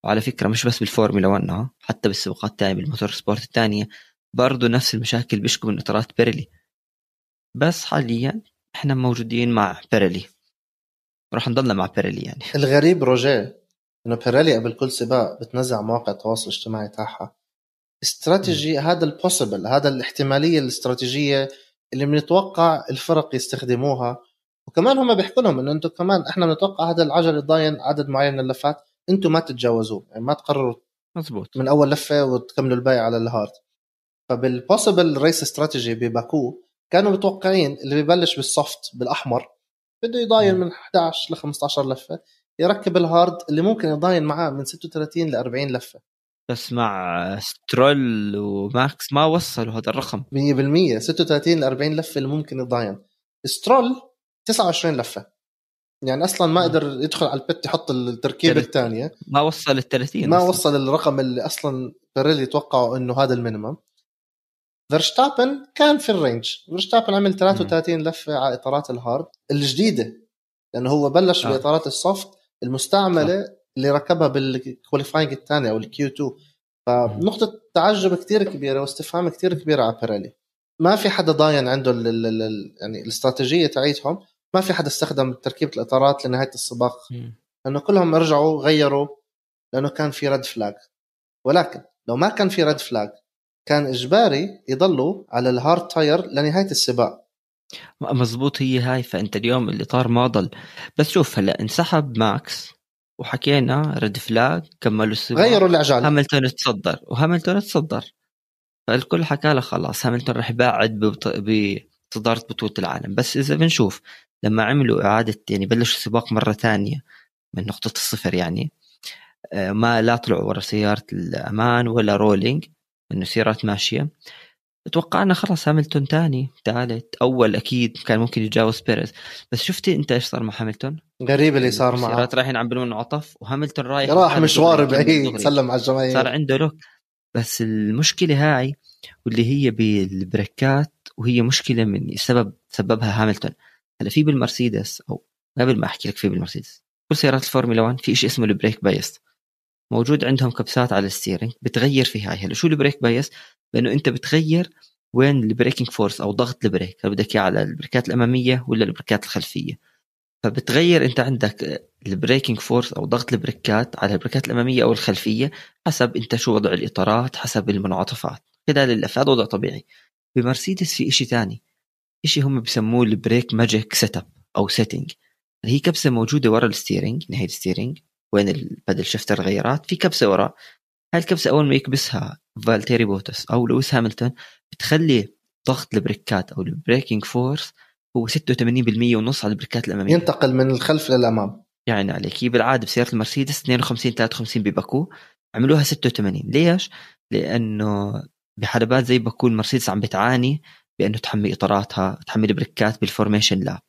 وعلى فكرة مش بس بالفورمولا واحد، حتى بالسباقات الثانية بالموتور سبورت الثانية برضو نفس المشاكل بيشكوا من إطارات بيريلي. بس حاليا احنا موجودين مع بيريلي، راح نضلنا مع بيريلي. يعني الغريب روجيه انه بيريلي قبل كل سباق بتنزع مواقع التواصل الاجتماعي تاعها استراتيجي، هذا البوسيبل، هذا الاحتمالية الاستراتيجية اللي بنتوقع الفرق يستخدموها. وكمان هم بيحكوا لهم انه انتم كمان احنا بنتوقع هذا العجل الضاين عدد معين من اللفات، انتم ما تتجاوزوه، يعني ما تقرروا مزبوط من اول لفه وتكملوا الباقي على الهارد. فبالبوسيبل ريس استراتيجي بباكو كانوا متوقعين اللي ببلش بالسوفت بالاحمر بده يضاين من احدعش ل خمستعش لفه، يركب الهارد اللي ممكن يضاين معاه من ستة وثلاثين ل أربعين لفه. بس مع سترول وماكس ما وصلوا هذا الرقم مية بالمية. ستة وثلاثين ل أربعين لفه اللي ممكن يضاين، سترول تسعة وعشرين لفه، يعني أصلاً ما قدر يدخل على البت يحط التركيب الثانية، ما وصل الثلاثين، ما وصل الرقم اللي أصلاً بيريلي توقعوا إنه هذا المينيمم. فيرستابن كان في الرينج، فيرستابن عمل ثلاثة وثلاثين لفة على إطارات الهارد الجديدة، لأنه هو بلش آه. بإطارات السوفت المستعملة آه. اللي ركبها بالكواليفاينج الثانية أو الكيو تو. فنقطة تعجب كتير كبيرة واستفهام كتير كبيرة على بيريلي. ما في حدا ضاين عنده ال ال ال يعني الاستراتيجية تعيتهم، ما في حد استخدم تركيبة الإطارات لنهاية السباق، لأنه كلهم رجعوا غيروا لأنه كان في رد فلاج. ولكن لو ما كان في رد فلاج كان إجباري يضلوا على الهارد تاير لنهاية السباق. مزبوط، هي هاي. فأنت اليوم الإطار ما ضل. بس شوف هلأ انسحب ماكس وحكينا رد فلاج، كملوا السباق، غيروا العجال، هاملتون تصدر وهاملتون تصدر، فالكل حكى له خلاص هاملتون رح يباعد بصدارة بطولة العالم. بس إذا بنشوف لما عملوا إعادة يعني بلشوا السباق مرة ثانية من نقطة الصفر، يعني ما لا طلعوا ورا سيارة الأمان ولا رولينج، إنه سيارات ماشية. توقعنا خلاص هاملتون تاني ثالث، أول أكيد كان ممكن يتجاوز بيريز. بس شفتي أنت إيش صار مع هاملتون؟ غريب اللي صار معه، سيارات رايحين عم بلون عطف، وهاملتون رايح راح مشوار بعيد، سلم على الجماهير، صار عنده لوك. بس المشكلة هاي واللي هي بالبريكات، وهي مشكلة من سبب سببها هاملتون. هلا في بالمرسيدس، او قبل ما احكي لك في بالمرسيدس، كل سيارات الفورمولا واحد في شيء اسمه البريك بايس موجود عندهم، كبسات على الستيرنج بتغير فيها. هلا شو البريك بايس؟ بانه انت بتغير وين البريكنج فورس او ضغط البريك، هل بدك اياه على البريكات الاماميه ولا البريكات الخلفيه. فبتغير انت عندك البريكنج فورس او ضغط البريكات على البريكات الاماميه او الخلفيه حسب انت شو وضع الاطارات، حسب المنعطفات كده للافات، وضع طبيعي. بمرسيدس في شيء ثاني، إشي هم بسموه البريك ماجيك سيت اب أو سيتنج. هي كبسة موجودة ورا الستيرنج، نهاية الستيرنج وين البدل شفتر غيرات، في كبسة وراء. هاي الكبسة أول ما يكبسها فالتيري بوتاس أو لويس هاملتون بتخلي ضغط البريكات أو البريكينج فورس هو ستة وثمانين بالمية ونص على البريكات الأمامية، ينتقل من الخلف للأمام. يعني عليك. هي بالعاده بسياره المرسيدس اثنين وخمسين ثلاثة وخمسين بباكو عملوها ستة وثمانين. ليش؟ لانه بحلبات زي باكو المرسيدس عم بتعاني بانه تحمي اطاراتها، تحمي البريكات بالفورميشن لاب،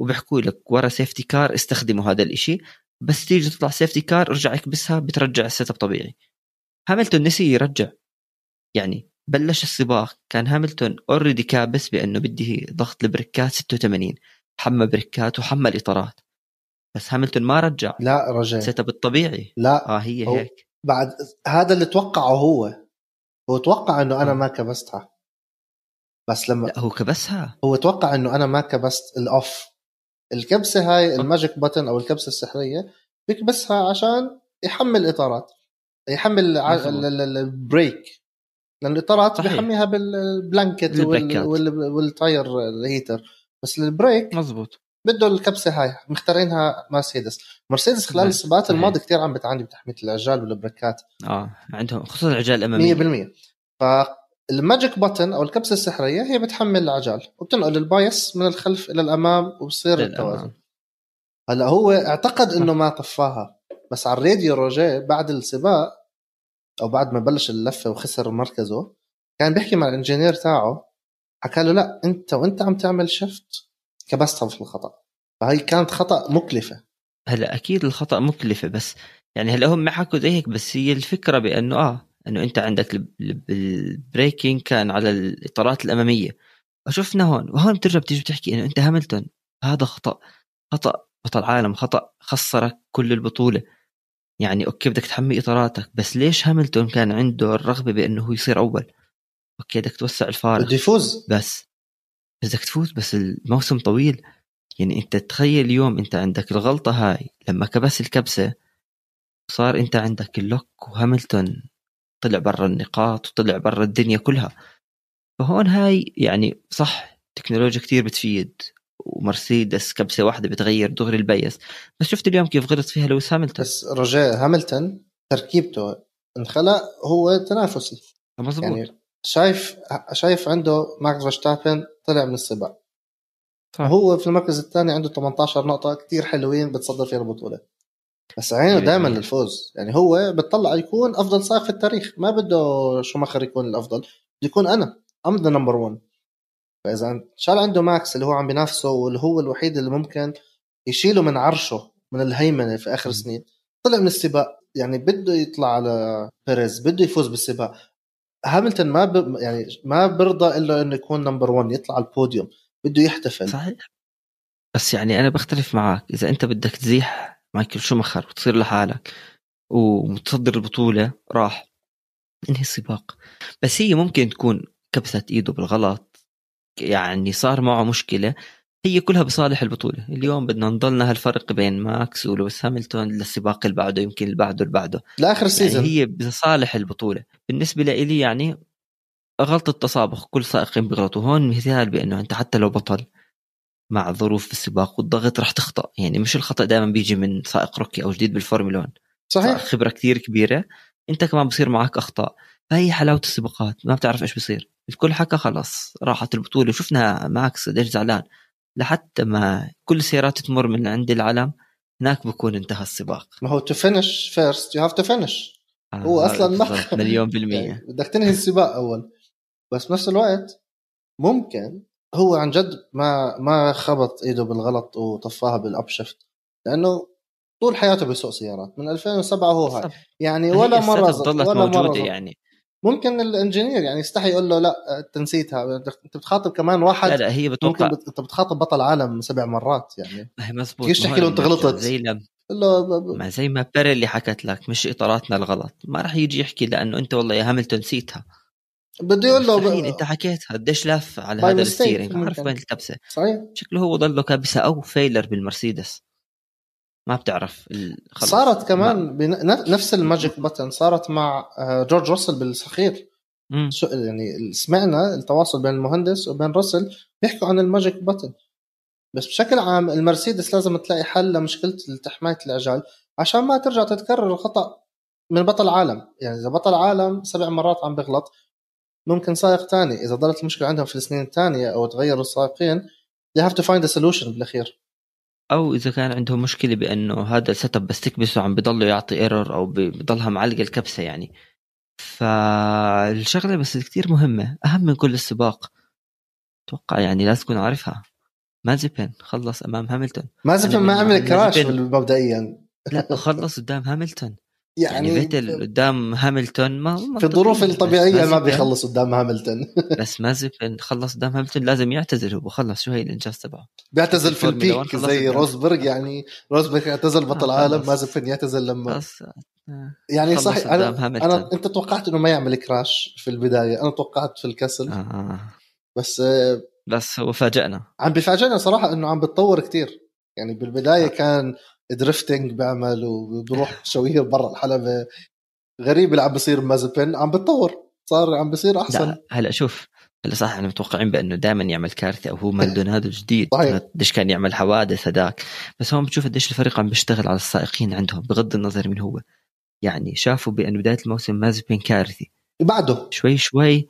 وبحكوا لك ورا سيفتي كار استخدموا هذا الاشي، بس تيجي تطلع سيفتي كار ارجع اكبسها بترجع السيت اب طبيعي. هاملتون نسي يرجع، يعني بلش السباق كان هاملتون اوريدي كابس بانه بدي ضغط البريكات ستة وثمانين، حمى بريكات وحمى الاطارات، بس هاملتون ما رجع، لا رجع السيت اب الطبيعي. لا اه هي هيك، بعد هذا اللي توقعه هو هو توقع انه انا ما كبستها، بس لما هو كبسها هو توقع انه انا ما كبست الاوف. الكبسه هاي الماجيك باتن او الكبسه السحريه بكبسها عشان يحمل اطارات، يحمل البريك، لان الاطارات بحميها بالبلانكت والتاير الهيتر، بس البريك مزبوط بده الكبسه هاي. مختارينها مرسيدس. مرسيدس خلال السباقات الماضيه كتير عم بتعاني بتحميه العجال والبريكات، اه عندهم خصوصا العجال الاماميه مية بالمية. فالماجيك باتن او الكبسه السحريه هي بتحمل العجال وبتنقل البايس من الخلف الى الامام وبصير التوازن. هلا هو اعتقد انه ما طفاها، بس على الراديو روجيه بعد السباق او بعد ما بلش اللفه وخسر مركزه كان بيحكي مع الانجينير تاعه، حكى له لا انت وانت عم تعمل شفت كبستها في الخطأ، فهي كانت خطأ مكلفة. هلا أكيد الخطأ مكلفة، بس يعني هلا هم ما حكوا زي هيك، بس هي الفكرة بأنه آه أنه أنت عندك البريكينج كان على الإطارات الأمامية وشفنا هون، وهون بترجع بتيجي بتحكي أنه أنت هاملتون هذا خطأ، خطأ بطل عالم، خطأ خسرك كل البطولة. يعني أوكي بدك تحمي إطاراتك، بس ليش هاملتون كان عنده الرغبة بأنه هو يصير أول؟ أوكي بدك توسع الفارق بده يفوز، بس بدك تفوز، بس الموسم طويل. يعني انت تخيل اليوم انت عندك الغلطة هاي لما كبس الكبسة صار انت عندك اللوك، وهاملتون طلع برا النقاط وطلع برا الدنيا كلها. فهون هاي يعني صح تكنولوجيا كتير بتفيد، ومرسيدس كبسة واحدة بتغير دغري البيس، بس شفت اليوم كيف غلط فيها لويس هاملتون. بس رجاء هاملتون تركيبته انخلق هو تنافسي مظبوط، يعني شايف شايف عنده ماكس فيرستابن طلع من السباق هو في المركز الثاني عنده ثمانية عشر نقطة كتير حلوين بتصدر فيها البطولة، بس عينه دائما للفوز. يعني هو بتطلع يكون أفضل سائق في التاريخ، ما بده شوماخر يكون الأفضل، بده يكون أنا I'm the number one. فإذا شال عنده ماكس اللي هو عم بينافسه واللي هو الوحيد اللي ممكن يشيله من عرشه من الهيمنة في آخر سنين، طلع من السباق. يعني بده يطلع على بيريز، بده يفوز بالسباق. هاملتون ما ب... يعني ما برضى إلا إنه يكون نمبر ون، يطلع البوديوم، بده يحتفل. صحيح، بس يعني أنا بختلف معك. إذا أنت بدك تزيح مايكل شوماخر وتصير لحالك ومتصدر البطولة، راح انهي السباق. بس هي ممكن تكون كبسة إيده بالغلط، يعني صار معه مشكلة، هي كلها بصالح البطولة. اليوم بدنا نضلنا هالفرق بين ماكس ولويس هاملتون للسباق اللي بعده، يمكن اللي بعده اللي بعده لآخر السيزون، يعني هي بصالح البطولة. بالنسبة لي يعني غلطة تسابق، كل سائقين بيغلطوا. هون مثال بأنه أنت حتى لو بطل مع ظروف في السباق والضغط رح تخطأ، يعني مش الخطأ دائما بيجي من سائق روكي أو جديد بالفورمولا واحد، خبرة كتير كبيرة، أنت كمان بصير معك أخطاء. هاي حلاوة السباقات، ما بتعرف إيش بصير. الكل حكى خلاص راحت البطولة، شفنا ماكس قديش زعلان، لحتى ما كل سيارات تمر من عند العلم هناك بكون انتهى السباق. ما هو to finish first you have to finish. آه هو أصلاً ما مليون بالمية بدك تنهي السباق أول. بس نفس الوقت ممكن هو عن جد ما ما خبط إيده بالغلط وطفاها بالأبشفت، لأنه طول حياته بيسوق سيارات من ألفين وسبعة هو هاي، يعني ولا مرة ظلت موجودة. يعني ممكن الانجينير يعني يستحي يقول له لا انت نسيتها، انت بتخاطب كمان واحد. لا لا هي بتوقع، انت بتخاطب بطل عالم سبع مرات، يعني مزبوط. كيف تحكي له انت غلطت؟ زي لم... ما زي ما بيريللي حكت لك مش اطاراتنا الغلط، ما راح يجي يحكي لانه انت والله يا هاملتون نسيتها، بده يقول له ب... انت حكيتها قديش لف على هذا الستيرنج، عارف وين الكبسه. صحيح، شكله هو ضله كبسه او فيلر بالمرسيدس، ما بتعرف خلص. صارت كمان ما. نفس الماجيك باتن صارت مع جورج راسل بالصخير. يعني سمعنا التواصل بين المهندس وبين راسل بيحكوا عن الماجيك باتن، بس بشكل عام المرسيدس لازم تلاقي حل لمشكلة تحماية العجال عشان ما ترجع تتكرر الخطأ من بطل عالم. يعني إذا بطل عالم سبع مرات عم بغلط، ممكن سائق تاني إذا ضلت المشكلة عندهم في السنين التانية أو تغيروا السائقين you have to find a solution بالأخير. او اذا كان عندهم مشكله بانه هذا السيت اب بس تكبسه عم بضله يعطي ايرور او بضلها معلقه الكبسه يعني. فالشغله بس كتير مهمه اهم من كل السباق اتوقع يعني لازم تكون عارفها. مازيبن خلص امام هاملتون. مازيبن ما عمل كراش مبدئيا، لا خلص قدام هاملتون يعني, يعني فيتل قدام هاملتون ما في الظروف الطبيعيه ما بيخلص قدام هاملتون بس مازيبن خلص قدام هاملتون لازم يعتزل هو خلص. شو هي الانجاز تبعه؟ بيعتزل في البيك زي روزبرغ يعني. روزبرغ اعتزل بطل آه عالم، مازيبن يعتزل لما آه يعني صحيح. أنا, انا انت توقعت انه ما يعمل كراش في البدايه، انا توقعت في الكسل آه. بس آه بس وفاجئنا عم بفاجئنا صراحه انه عم بتطور كتير يعني. بالبدايه آه. كان درفتنج بعمل وبروح شويه برا الحلبة، غريب اللي عم بصير مازبن عم بتطور صار عم بصير أحسن. هلأ شوف هلأ صح احنا متوقعين بأنه دائما يعمل كارثة أو هو مالدونادو جديد ديش كان يعمل حوادث هداك، بس هون بتشوف قديش الفريق عم بيشتغل على السائقين عندهم بغض النظر من هو يعني. شافوا بأن بداية الموسم مازبن كارثي بعده شوي شوي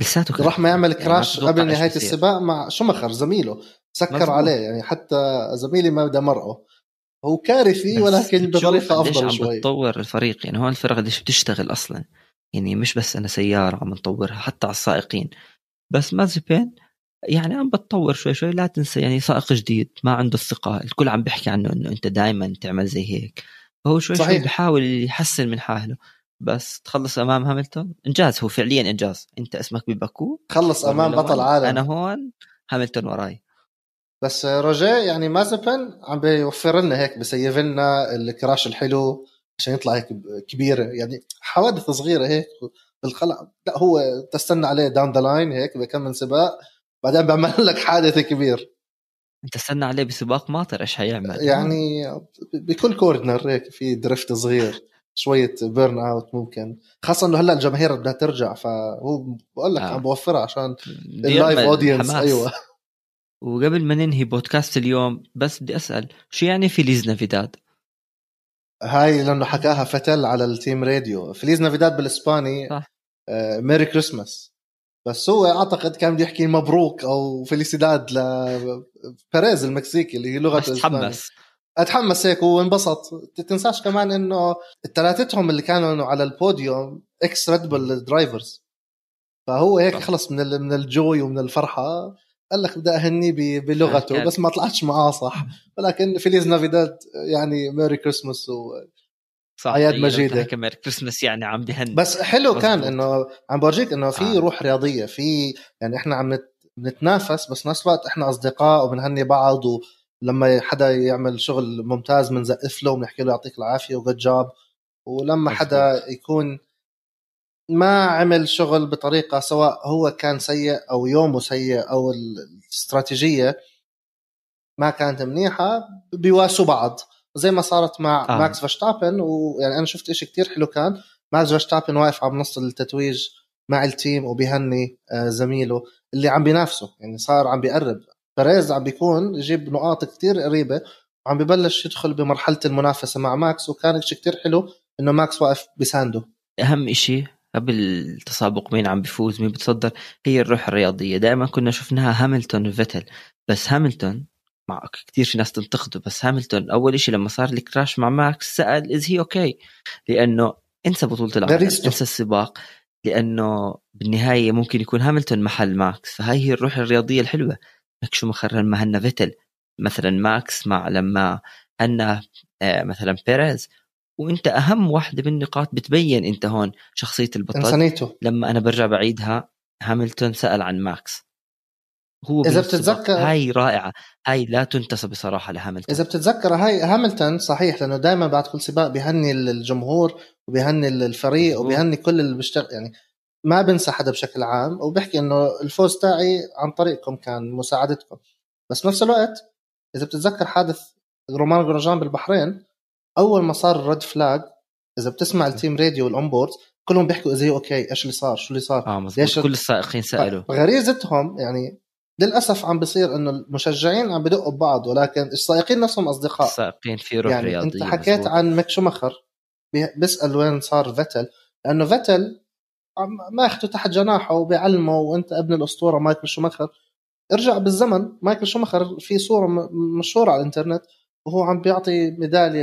لساته راح ما يعمل كراش يعني قبل نهاية السباق مع شوماخر زميله سكر مزبوط. عليه يعني حتى زميلي ما بدأ مرقه هو كارثي ولكن بطريقه افضل شوي. عم بتطور الفريق يعني هون الفرق ليش بتشتغل اصلا يعني مش بس انا سياره عم نطورها حتى على السائقين. بس مازيبين يعني عم بتطور شوي شوي لا تنسى يعني سائق جديد ما عنده الثقه، الكل عم بيحكي عنه انه انت دائما تعمل زي هيك، فهو شوي صحيح. شوي بحاول يحسن من حاله. بس تخلص امام هاملتون انجاز، هو فعليا انجاز. انت اسمك بباكو خلص امام بطل عالم، انا هون هاملتون وراي. بس رجاء يعني مازيبن عم بيوفر لنا هيك بسيف لنا الكراش الحلو عشان يطلع هيك كبيره يعني حوادث صغيره هيك بالخلع. لا هو تستنى عليه داون ذا لاين هيك بكمل سباق بعدين بعمل لك حادث كبير. انت استنى عليه بسباق ماطر ايش هيعمل يعني؟ بكل كورنر هيك في درفت صغير شويه بيرن اوت ممكن، خاصه انه هلا الجماهير بدها ترجع فهو بقول لك آه. عم بوفرها عشان اللايف اودينس. ايوه وقبل ما ننهي بودكاست اليوم بس بدي أسأل شو يعني فيليز نافيداد؟ هاي لأنه حكاها فتل على التيم راديو. فيليز نافيداد بالإسباني آه ميري كريسماس، بس هو أعتقد كان بدي يحكي مبروك أو فيليسيداد لبيريز المكسيكي اللي هي لغة الإسباني. أتحمس هيك وانبسط. تتنساش كمان أنه الثلاثتهم اللي كانوا على البوديوم إكس ريد بول درايفرز، فهو هيك خلص من من الجوي ومن الفرحة قال لك بدأ أهني بلغته بس ما طلعتش معاه صح. ولكن فيليز نافيداد يعني ميري كريسماس وعياد مجيدة كمان كريسماس يعني عم بهن. بس حلو بس كان إنه عم بورجيك إنه في آه. روح رياضية في يعني إحنا عم نتنافس بس نفس الوقت إحنا أصدقاء وبنهني بعض، ولما حدا يعمل شغل ممتاز بنزقف له وبنحكي له يعطيك العافية وجود جاب، ولما حدا يكون ما عمل شغل بطريقة سواء هو كان سيء أو يومه سيء أو الاستراتيجية ما كانت منيحة بيواسوا بعض زي ما صارت مع آه. ماكس فيرستابن. ويعني أنا شفت إشي كتير حلو كان ماكس فيرستابن واقف على نص التتويج مع التيم وبيهني زميله اللي عم بينافسه يعني صار عم بيقرب. بيريز عم بيكون يجيب نقاط كتير قريبة وعم ببلش يدخل بمرحلة المنافسة مع ماكس، وكان إشي كتير حلو إنه ماكس واقف بيسانده. أهم إشي قبل التسابق مين عم بيفوز مين بتصدر هي الروح الرياضية. دائما كنا شفناها هاملتون وفيتل، بس هاملتون مع كتير في ناس تنتقده، بس هاملتون أول إشي لما صار الكراش مع ماكس سأل إز هي أوكي، لأنه انسى بطولة العالم انسى السباق، لأنه بالنهاية ممكن يكون هاملتون محل ماكس. فهاي هي الروح الرياضية الحلوة لك شو مخرر ما هنا فيتل مثلا ماكس مع لما هنا مثلا بيريز، وانت اهم واحدة بالنقاط بتبين انت هون شخصية البطل انسانيته. لما انا برجع بعيدها هاملتون سأل عن ماكس هو اذا بتتذكر هاي رائعة، هاي لا تنتسب بصراحة لهاملتون. اذا بتتذكر هاي هاملتون صحيح لانه دائما بعد كل سباق بيهني الجمهور وبيهني الفريق وبيهني كل اللي بيشتغل يعني ما بنسى حدا بشكل عام، وبحكي انه الفوز تاعي عن طريقكم كان مساعدتكم. بس نفس الوقت اذا بتتذكر حادث رومان غروجان بالبحرين أول ما صار الرد فلاج إذا بتسمع التيم راديو والأونبورد كلهم بيحكوا زي أوكي إيش اللي صار شو اللي صار آه ليش كل السائقين سألوا غريزتهم يعني. للأسف عم بصير إنه المشجعين عم بدقوا ببعض ولكن السائقين نفسهم أصدقاء. السائقين في روح يعني رياضية. أنت حكيت مزبوط. عن ماكس شوماخر بيسأل وين صار فيتل لأنه فيتل ما أخده تحت جناحه وبيعلمه وأنت ابن الأسطورة مايكل شوماخر ارجع بالزمن مايكل شوماخر في صورة مشهورة على الانترنت وهو عم بيعطي ميدالية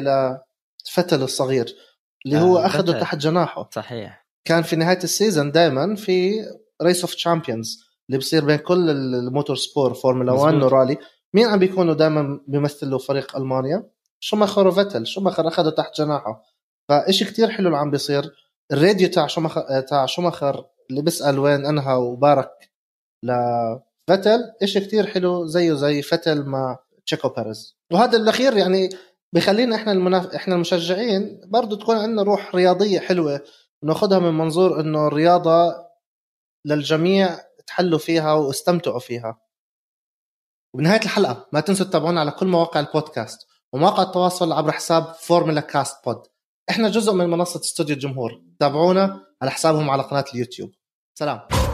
لفتل الصغير اللي هو آه أخده تحت جناحه. صحيح. كان في نهاية السيزن دائما في ريس اوف تشامبيونز اللي بصير بين كل الموتور سبور فورمولا واحد ورالي، مين عم بيكونوا دائما بيمثلوا فريق ألمانيا؟ شوماخر وفتل. شوماخر أخده تحت جناحه، فإشي كتير حلو اللي عم بيصير. الراديو تاع شوماخر تاع شوماخر اللي بيسأل وين أنها وبارك ل فتل، إشي كتير حلو زيه زي فتل مع تشيكو بيريز. وهذا الأخير يعني بيخلينا إحنا المناف... إحنا المشجعين برضو تكون عندنا روح رياضية حلوة، نأخذها من منظور إنه الرياضة للجميع تحلوا فيها واستمتعوا فيها. وبنهاية الحلقة ما تنسوا تتابعونا على كل مواقع البودكاست ومواقع التواصل عبر حساب فورمولا كاست بود. إحنا جزء من منصة استوديو الجمهور، تابعونا على حسابهم على قناة اليوتيوب. سلام.